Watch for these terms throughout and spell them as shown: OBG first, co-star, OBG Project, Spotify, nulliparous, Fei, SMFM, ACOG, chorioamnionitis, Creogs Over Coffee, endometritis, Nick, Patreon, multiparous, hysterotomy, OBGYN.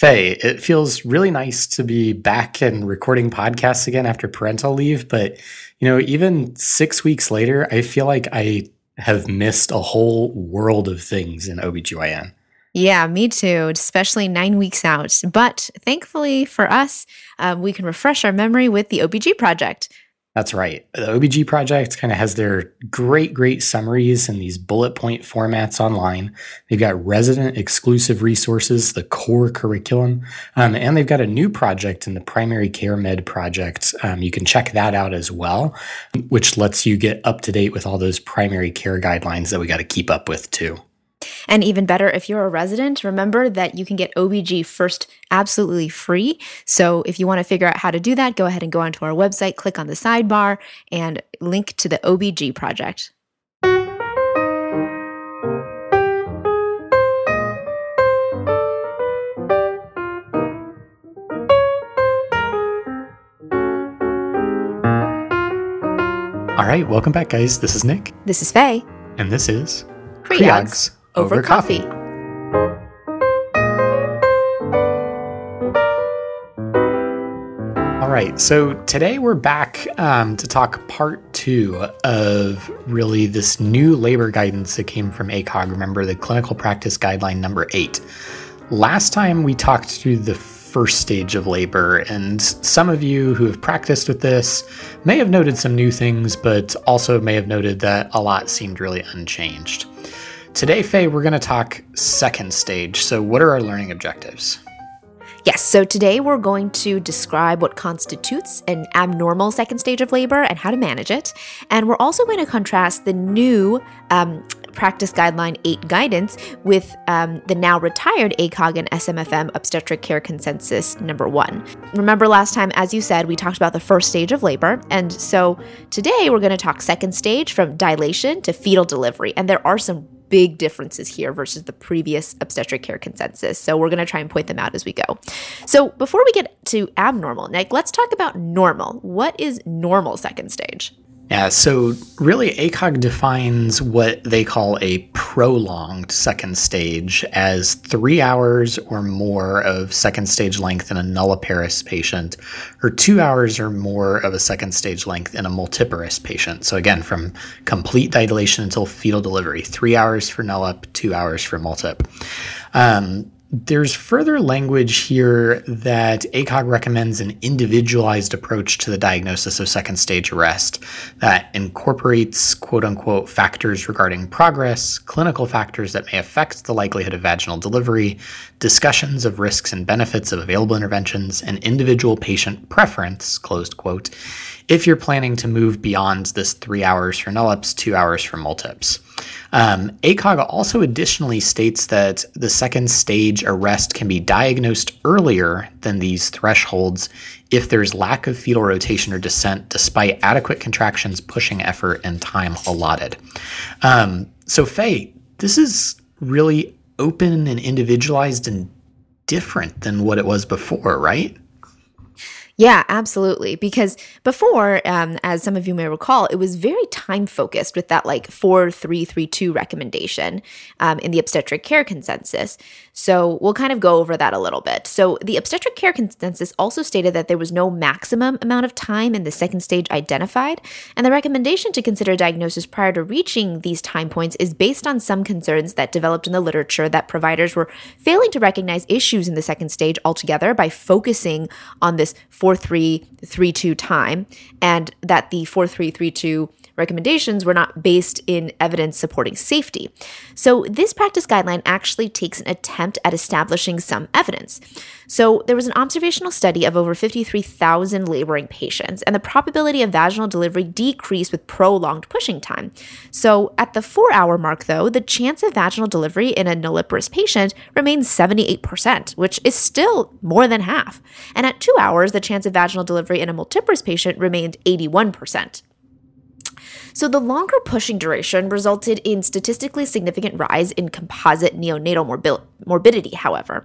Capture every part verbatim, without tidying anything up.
Fei, it feels really nice to be back and recording podcasts again after parental leave. But, you know, even six weeks later, I feel like I have missed a whole world of things in O B G Y N. Yeah, me too, especially nine weeks out. But thankfully for us, um, we can refresh our memory with the O B G Project. That's right. The O B G Project kind of has their great, great summaries in these bullet point formats online. They've got resident exclusive resources, the core curriculum, um, and they've got a new project in the Primary Care Med Project. Um, you can check that out as well, which lets you get up to date with all those primary care guidelines that we got to keep up with too. And even better, if you're a resident, remember that you can get O B G First absolutely free. So if you want to figure out how to do that, go ahead and go onto our website, click on the sidebar, and link to the O B G Project. All right, welcome back, guys. This is Nick. This is Faye. And this is Creogs Over, over coffee. coffee. All right, so today we're back um, to talk part two of really this new labor guidance that came from A C O G. Remember the clinical practice guideline number eight. Last time we talked through the first stage of labor, and some of you who have practiced with this may have noted some new things, but also may have noted that a lot seemed really unchanged. Today, Faye, we're going to talk second stage. So what are our learning objectives? Yes, so today we're going to describe what constitutes an abnormal second stage of labor and how to manage it. And we're also going to contrast the new um, practice guideline eight guidance with um, the now retired A C O G and S M F M obstetric care consensus number one. Remember last time, as you said, we talked about the first stage of labor. And so today we're going to talk second stage from dilation to fetal delivery. And there are some big differences here versus the previous obstetric care consensus. So we're going to try and point them out as we go. So before we get to abnormal, Nick, let's talk about normal. What is normal second stage? Yeah, so really A C O G defines what they call a prolonged second stage as three hours or more of second stage length in a nulliparous patient, or two hours or more of a second stage length in a multiparous patient. So again, from complete dilation until fetal delivery, three hours for nullup, two hours for multip. Um, There's further language here that A C O G recommends an individualized approach to the diagnosis of second stage arrest that incorporates quote unquote factors regarding progress, clinical factors that may affect the likelihood of vaginal delivery, discussions of risks and benefits of available interventions, and individual patient preference, closed quote, if you're planning to move beyond this three hours for nullups, two hours for multips. Um, A C O G also additionally states that the second stage arrest can be diagnosed earlier than these thresholds if there's lack of fetal rotation or descent despite adequate contractions, pushing effort, and time allotted. Um, so Faye, this is really open and individualized and different than what it was before, right? Yeah, absolutely. Because before, um, as some of you may recall, it was very time-focused with that like four three three two recommendation um, in the obstetric care consensus. So we'll kind of go over that a little bit. So the obstetric care consensus also stated that there was no maximum amount of time in the second stage identified, and the recommendation to consider diagnosis prior to reaching these time points is based on some concerns that developed in the literature that providers were failing to recognize issues in the second stage altogether by focusing on this four three three two time, and that the four three three two recommendations were not based in evidence supporting safety. So this practice guideline actually takes an attempt at establishing some evidence. So there was an observational study of over fifty-three thousand laboring patients, and the probability of vaginal delivery decreased with prolonged pushing time. So at the four-hour mark, though, the chance of vaginal delivery in a nulliparous patient remains seventy-eight percent, which is still more than half. And at two hours, the chance of vaginal delivery in a multiparous patient remained eighty-one percent. So the longer pushing duration resulted in statistically significant rise in composite neonatal morbi- morbidity, however.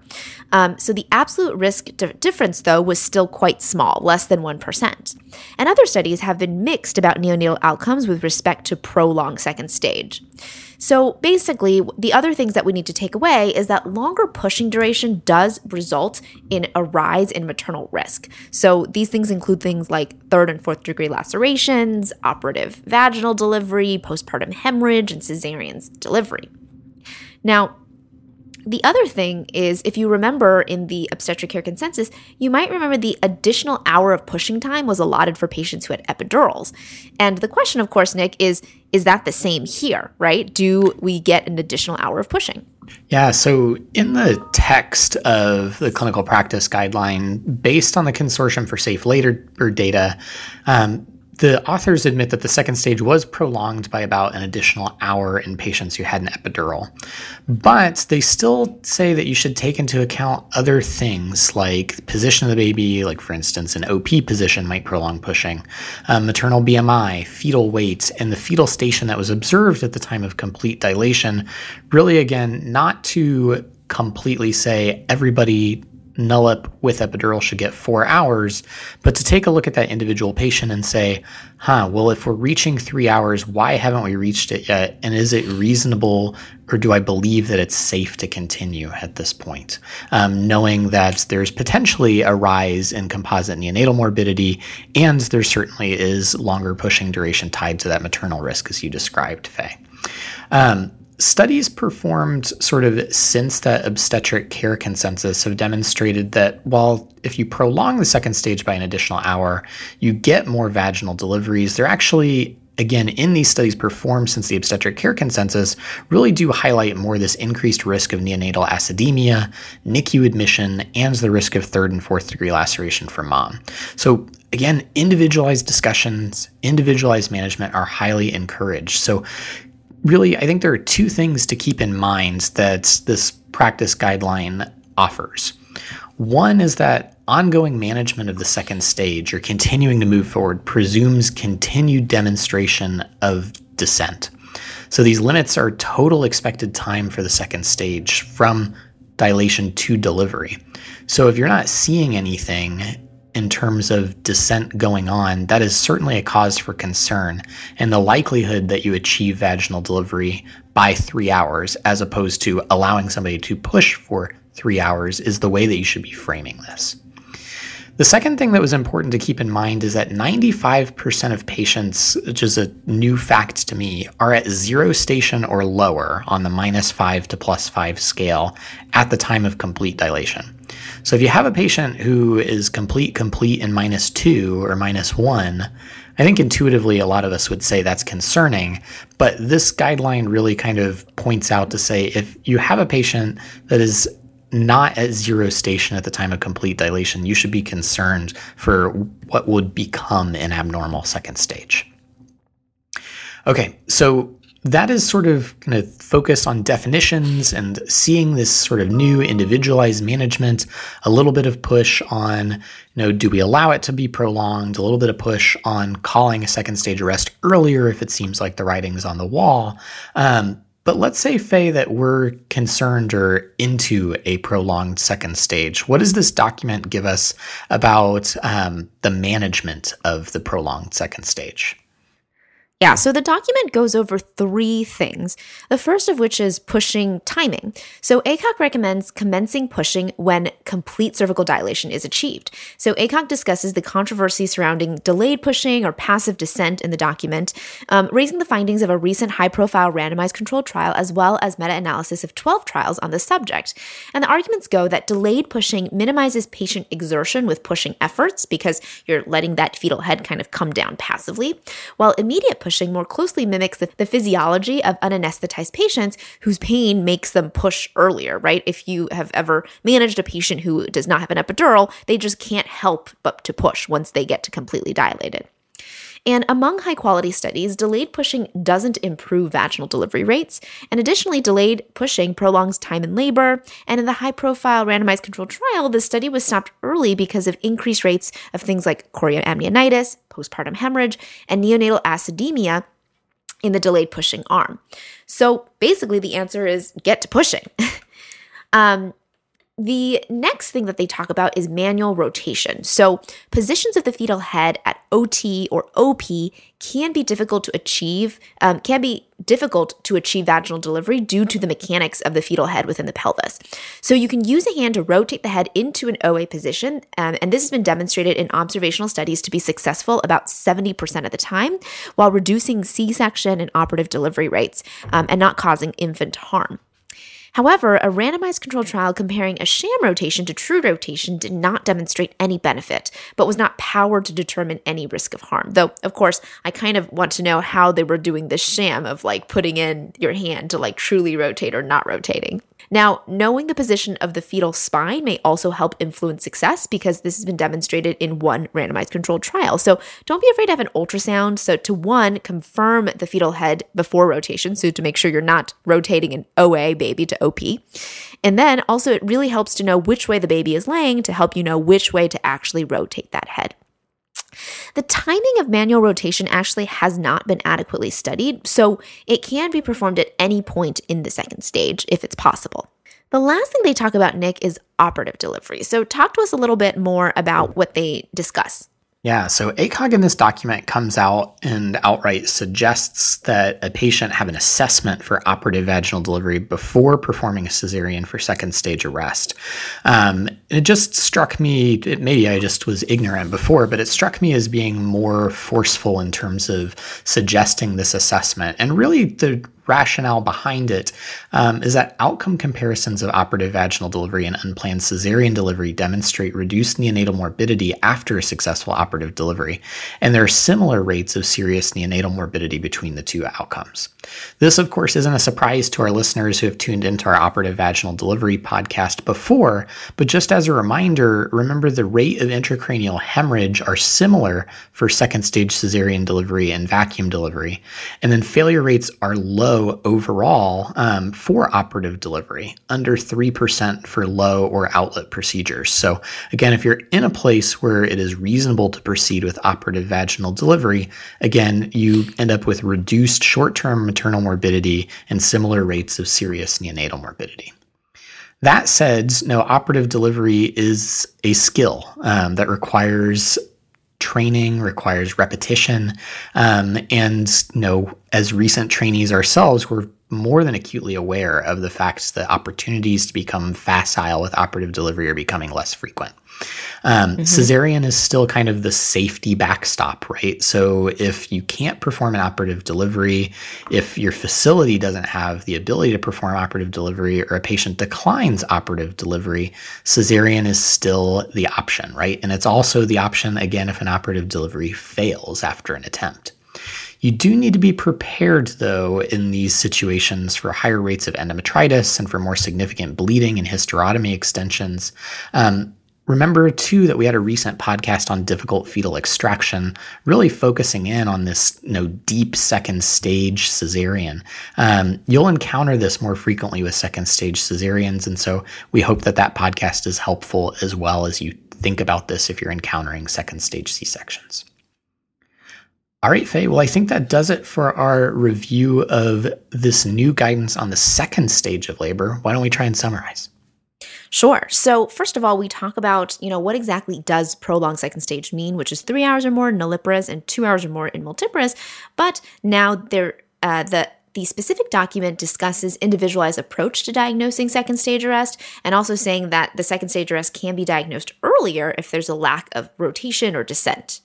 Um, so the absolute risk di- difference, though, was still quite small, less than one percent. And other studies have been mixed about neonatal outcomes with respect to prolonged second stage. So basically, the other things that we need to take away is that longer pushing duration does result in a rise in maternal risk. So these things include things like third and fourth degree lacerations, operative vaginal delivery, postpartum hemorrhage, and cesarean delivery. Now, the other thing is, if you remember in the obstetric care consensus, you might remember the additional hour of pushing time was allotted for patients who had epidurals. And the question, of course, Nick, is, is that the same here, right? Do we get an additional hour of pushing? Yeah, so in the text of the clinical practice guideline, based on the Consortium for Safe Later Data, um, the authors admit that the second stage was prolonged by about an additional hour in patients who had an epidural. But they still say that you should take into account other things like the position of the baby, like for instance, an O P position might prolong pushing, um, maternal B M I, fetal weight, and the fetal station that was observed at the time of complete dilation. Really, again, not to completely say everybody N L E P with epidural should get four hours, but to take a look at that individual patient and say, huh, well, if we're reaching three hours, why haven't we reached it yet? And is it reasonable, or do I believe that it's safe to continue at this point? Um, knowing that there's potentially a rise in composite neonatal morbidity, and there certainly is longer pushing duration tied to that maternal risk, as you described, Faye. Um, Studies performed sort of since that obstetric care consensus have demonstrated that while if you prolong the second stage by an additional hour, you get more vaginal deliveries, they're actually, again, in these studies performed since the obstetric care consensus, really do highlight more this increased risk of neonatal acidemia, NICU admission, and the risk of third and fourth degree laceration for mom. So again, individualized discussions, individualized management are highly encouraged. So really, I think there are two things to keep in mind that this practice guideline offers. One is that ongoing management of the second stage, or continuing to move forward, presumes continued demonstration of descent. So these limits are total expected time for the second stage from dilation to delivery. So if you're not seeing anything in terms of descent going on, that is certainly a cause for concern, and the likelihood that you achieve vaginal delivery by three hours, as opposed to allowing somebody to push for three hours, is the way that you should be framing this. The second thing that was important to keep in mind is that ninety-five percent of patients, which is a new fact to me, are at zero station or lower on the minus five to plus five scale at the time of complete dilation. So if you have a patient who is complete, complete in minus two or minus one, I think intuitively a lot of us would say that's concerning, but this guideline really kind of points out to say if you have a patient that is not at zero station at the time of complete dilation, you should be concerned for what would become an abnormal second stage. Okay, so that is sort of going to focus on definitions and seeing this sort of new individualized management, a little bit of push on, you know, do we allow it to be prolonged, a little bit of push on calling a second stage arrest earlier if it seems like the writing's on the wall. Um, but let's say, Faye, that we're concerned or into a prolonged second stage. What does this document give us about um, the management of the prolonged second stage? Yeah, so the document goes over three things, the first of which is pushing timing. So ACOG recommends commencing pushing when complete cervical dilation is achieved. So ACOG discusses the controversy surrounding delayed pushing or passive descent in the document, um, raising the findings of a recent high-profile randomized controlled trial as well as meta-analysis of twelve trials on the subject. And the arguments go that delayed pushing minimizes patient exertion with pushing efforts because you're letting that fetal head kind of come down passively, while immediate pushing more closely mimics the, the physiology of unanesthetized patients whose pain makes them push earlier, right? If you have ever managed a patient who does not have an epidural, they just can't help but to push once they get to completely dilated. And among high-quality studies, delayed pushing doesn't improve vaginal delivery rates. And additionally, delayed pushing prolongs time in labor. And in the high-profile randomized controlled trial, the study was stopped early because of increased rates of things like chorioamnionitis, postpartum hemorrhage, and neonatal acidemia in the delayed pushing arm. So basically, the answer is get to pushing. um, The next thing that they talk about is manual rotation. So positions of the fetal head at O T or O P can be difficult to achieve, um, can be difficult to achieve vaginal delivery due to the mechanics of the fetal head within the pelvis. So you can use a hand to rotate the head into an O A position, um, and this has been demonstrated in observational studies to be successful about seventy percent of the time, while reducing C-section and operative delivery rates, um, and not causing infant harm. However, a randomized controlled trial comparing a sham rotation to true rotation did not demonstrate any benefit, but was not powered to determine any risk of harm. Though, of course, I kind of want to know how they were doing this sham of like putting in your hand to like truly rotate or not rotating. Now, knowing the position of the fetal spine may also help influence success because this has been demonstrated in one randomized controlled trial. So don't be afraid to have an ultrasound. So to one, confirm the fetal head before rotation, so to make sure you're not rotating an O A baby to O P. And then also it really helps to know which way the baby is laying to help you know which way to actually rotate that head. The timing of manual rotation actually has not been adequately studied, so it can be performed at any point in the second stage if it's possible. The last thing they talk about, Nick, is operative delivery. So talk to us a little bit more about what they discuss. Yeah, so A C O G in this document comes out and outright suggests that a patient have an assessment for operative vaginal delivery before performing a cesarean for second stage arrest. Um, it just struck me, it, maybe I just was ignorant before, but it struck me as being more forceful in terms of suggesting this assessment. And really the rationale behind it um, is that outcome comparisons of operative vaginal delivery and unplanned cesarean delivery demonstrate reduced neonatal morbidity after a successful operative delivery, and there are similar rates of serious neonatal morbidity between the two outcomes. This, of course, isn't a surprise to our listeners who have tuned into our operative vaginal delivery podcast before, but just as a reminder, remember the rate of intracranial hemorrhage are similar for second stage cesarean delivery and vacuum delivery, and then failure rates are low overall um, for operative delivery, under three percent for low or outlet procedures. So again, if you're in a place where it is reasonable to proceed with operative vaginal delivery, again, you end up with reduced short-term maternal morbidity and similar rates of serious neonatal morbidity. That said, no, operative delivery is a skill um, that requires training, requires repetition, um, and you know, as recent trainees ourselves, we're more than acutely aware of the fact that opportunities to become facile with operative delivery are becoming less frequent. Um, mm-hmm. Cesarean is still kind of the safety backstop, right? So if you can't perform an operative delivery, if your facility doesn't have the ability to perform operative delivery, or a patient declines operative delivery, cesarean is still the option, right? And it's also the option, again, if an operative delivery fails after an attempt. You do need to be prepared, though, in these situations for higher rates of endometritis and for more significant bleeding and hysterotomy extensions. Um, remember, too, that we had a recent podcast on difficult fetal extraction, really focusing in on this you know, deep second stage cesarean. Um, you'll encounter this more frequently with second stage cesareans, and so we hope that that podcast is helpful as well as you think about this if you're encountering second stage C-sections. All right, Faye. Well, I think that does it for our review of this new guidance on the second stage of labor. Why don't we try and summarize? Sure. So first of all, we talk about, you know, what exactly does prolonged second stage mean, which is three hours or more in nulliparous and two hours or more in multiparous. But now there, uh, the The specific document discusses individualized approach to diagnosing second stage arrest and also saying that the second stage arrest can be diagnosed earlier if there's a lack of rotation or descent.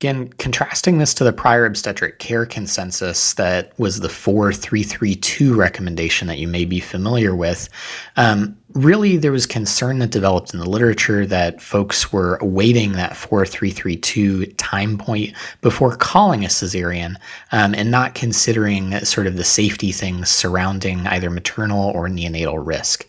Again, contrasting this to the prior obstetric care consensus that was the four three three two recommendation that you may be familiar with, um, really there was concern that developed in the literature that folks were awaiting that four three three two time point before calling a cesarean um, and not considering sort of the safety things surrounding either maternal or neonatal risk.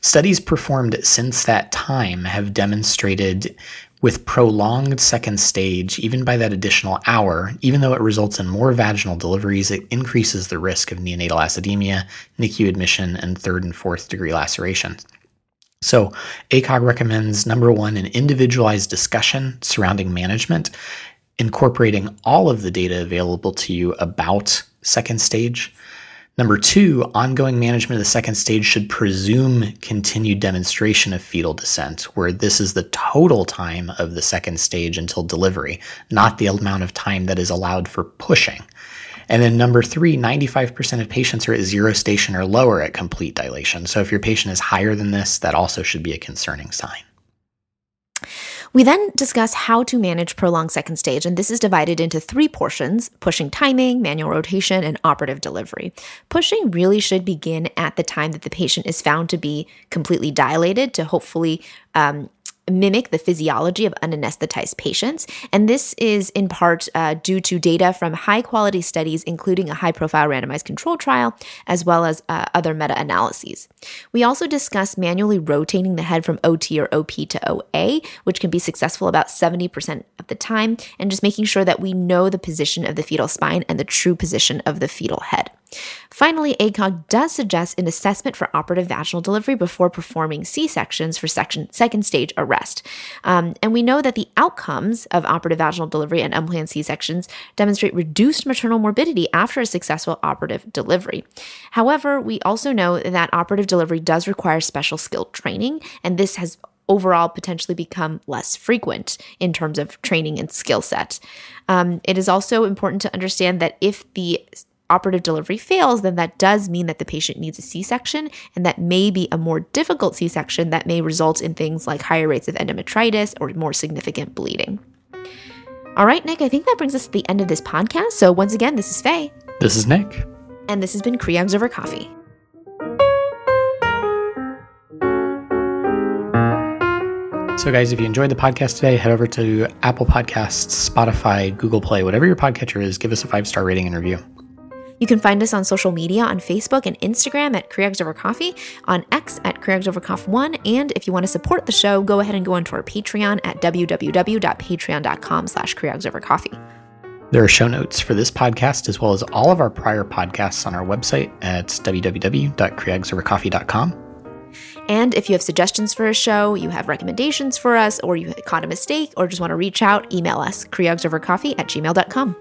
Studies performed since that time have demonstrated with prolonged second stage, even by that additional hour, even though it results in more vaginal deliveries, it increases the risk of neonatal acidemia, N I C U admission, and third and fourth degree lacerations. So A C O G recommends, number one, an individualized discussion surrounding management, incorporating all of the data available to you about second stage. Number two, ongoing management of the second stage should presume continued demonstration of fetal descent, where this is the total time of the second stage until delivery, not the amount of time that is allowed for pushing. And then number three, ninety-five percent of patients are at zero station or lower at complete dilation. So if your patient is higher than this, that also should be a concerning sign. We then discuss how to manage prolonged second stage, and this is divided into three portions: pushing timing, manual rotation, and operative delivery. Pushing really should begin at the time that the patient is found to be completely dilated to hopefully um, mimic the physiology of unanesthetized patients. And this is in part uh, due to data from high-quality studies, including a high-profile randomized control trial, as well as uh, other meta-analyses. We also discuss manually rotating the head from O T or O P to O A, which can be successful about seventy percent of the time, and just making sure that we know the position of the fetal spine and the true position of the fetal head. Finally, ACOG does suggest an assessment for operative vaginal delivery before performing C-sections for section, second stage arrest. Um, and we know that the outcomes of operative vaginal delivery and unplanned C-sections demonstrate reduced maternal morbidity after a successful operative delivery. However, we also know that operative delivery does require special skill training, and this has overall potentially become less frequent in terms of training and skill set. Um, it is also important to understand that if the operative delivery fails, then that does mean that the patient needs a C-section, and that may be a more difficult C-section that may result in things like higher rates of endometritis or more significant bleeding. All right, Nick, I think that brings us to the end of this podcast. So once again, this is Faye. This is Nick. And this has been Creogs Over Coffee. So guys, if you enjoyed the podcast today, head over to Apple Podcasts, Spotify, Google Play, whatever your podcatcher is, give us a five-star rating and review. You can find us on social media on Facebook and Instagram at Creogs Over Coffee, on X at Creogs Over Coffee one, and if you want to support the show, go ahead and go onto our Patreon at w w w dot patreon dot com slash Creogs Over Coffee. There are show notes for this podcast as well as all of our prior podcasts on our website at w w w dot creogs over coffee dot com. And if you have suggestions for a show, you have recommendations for us, or you caught a mistake, or just want to reach out, email us, creogsovercoffee at gmail dot com.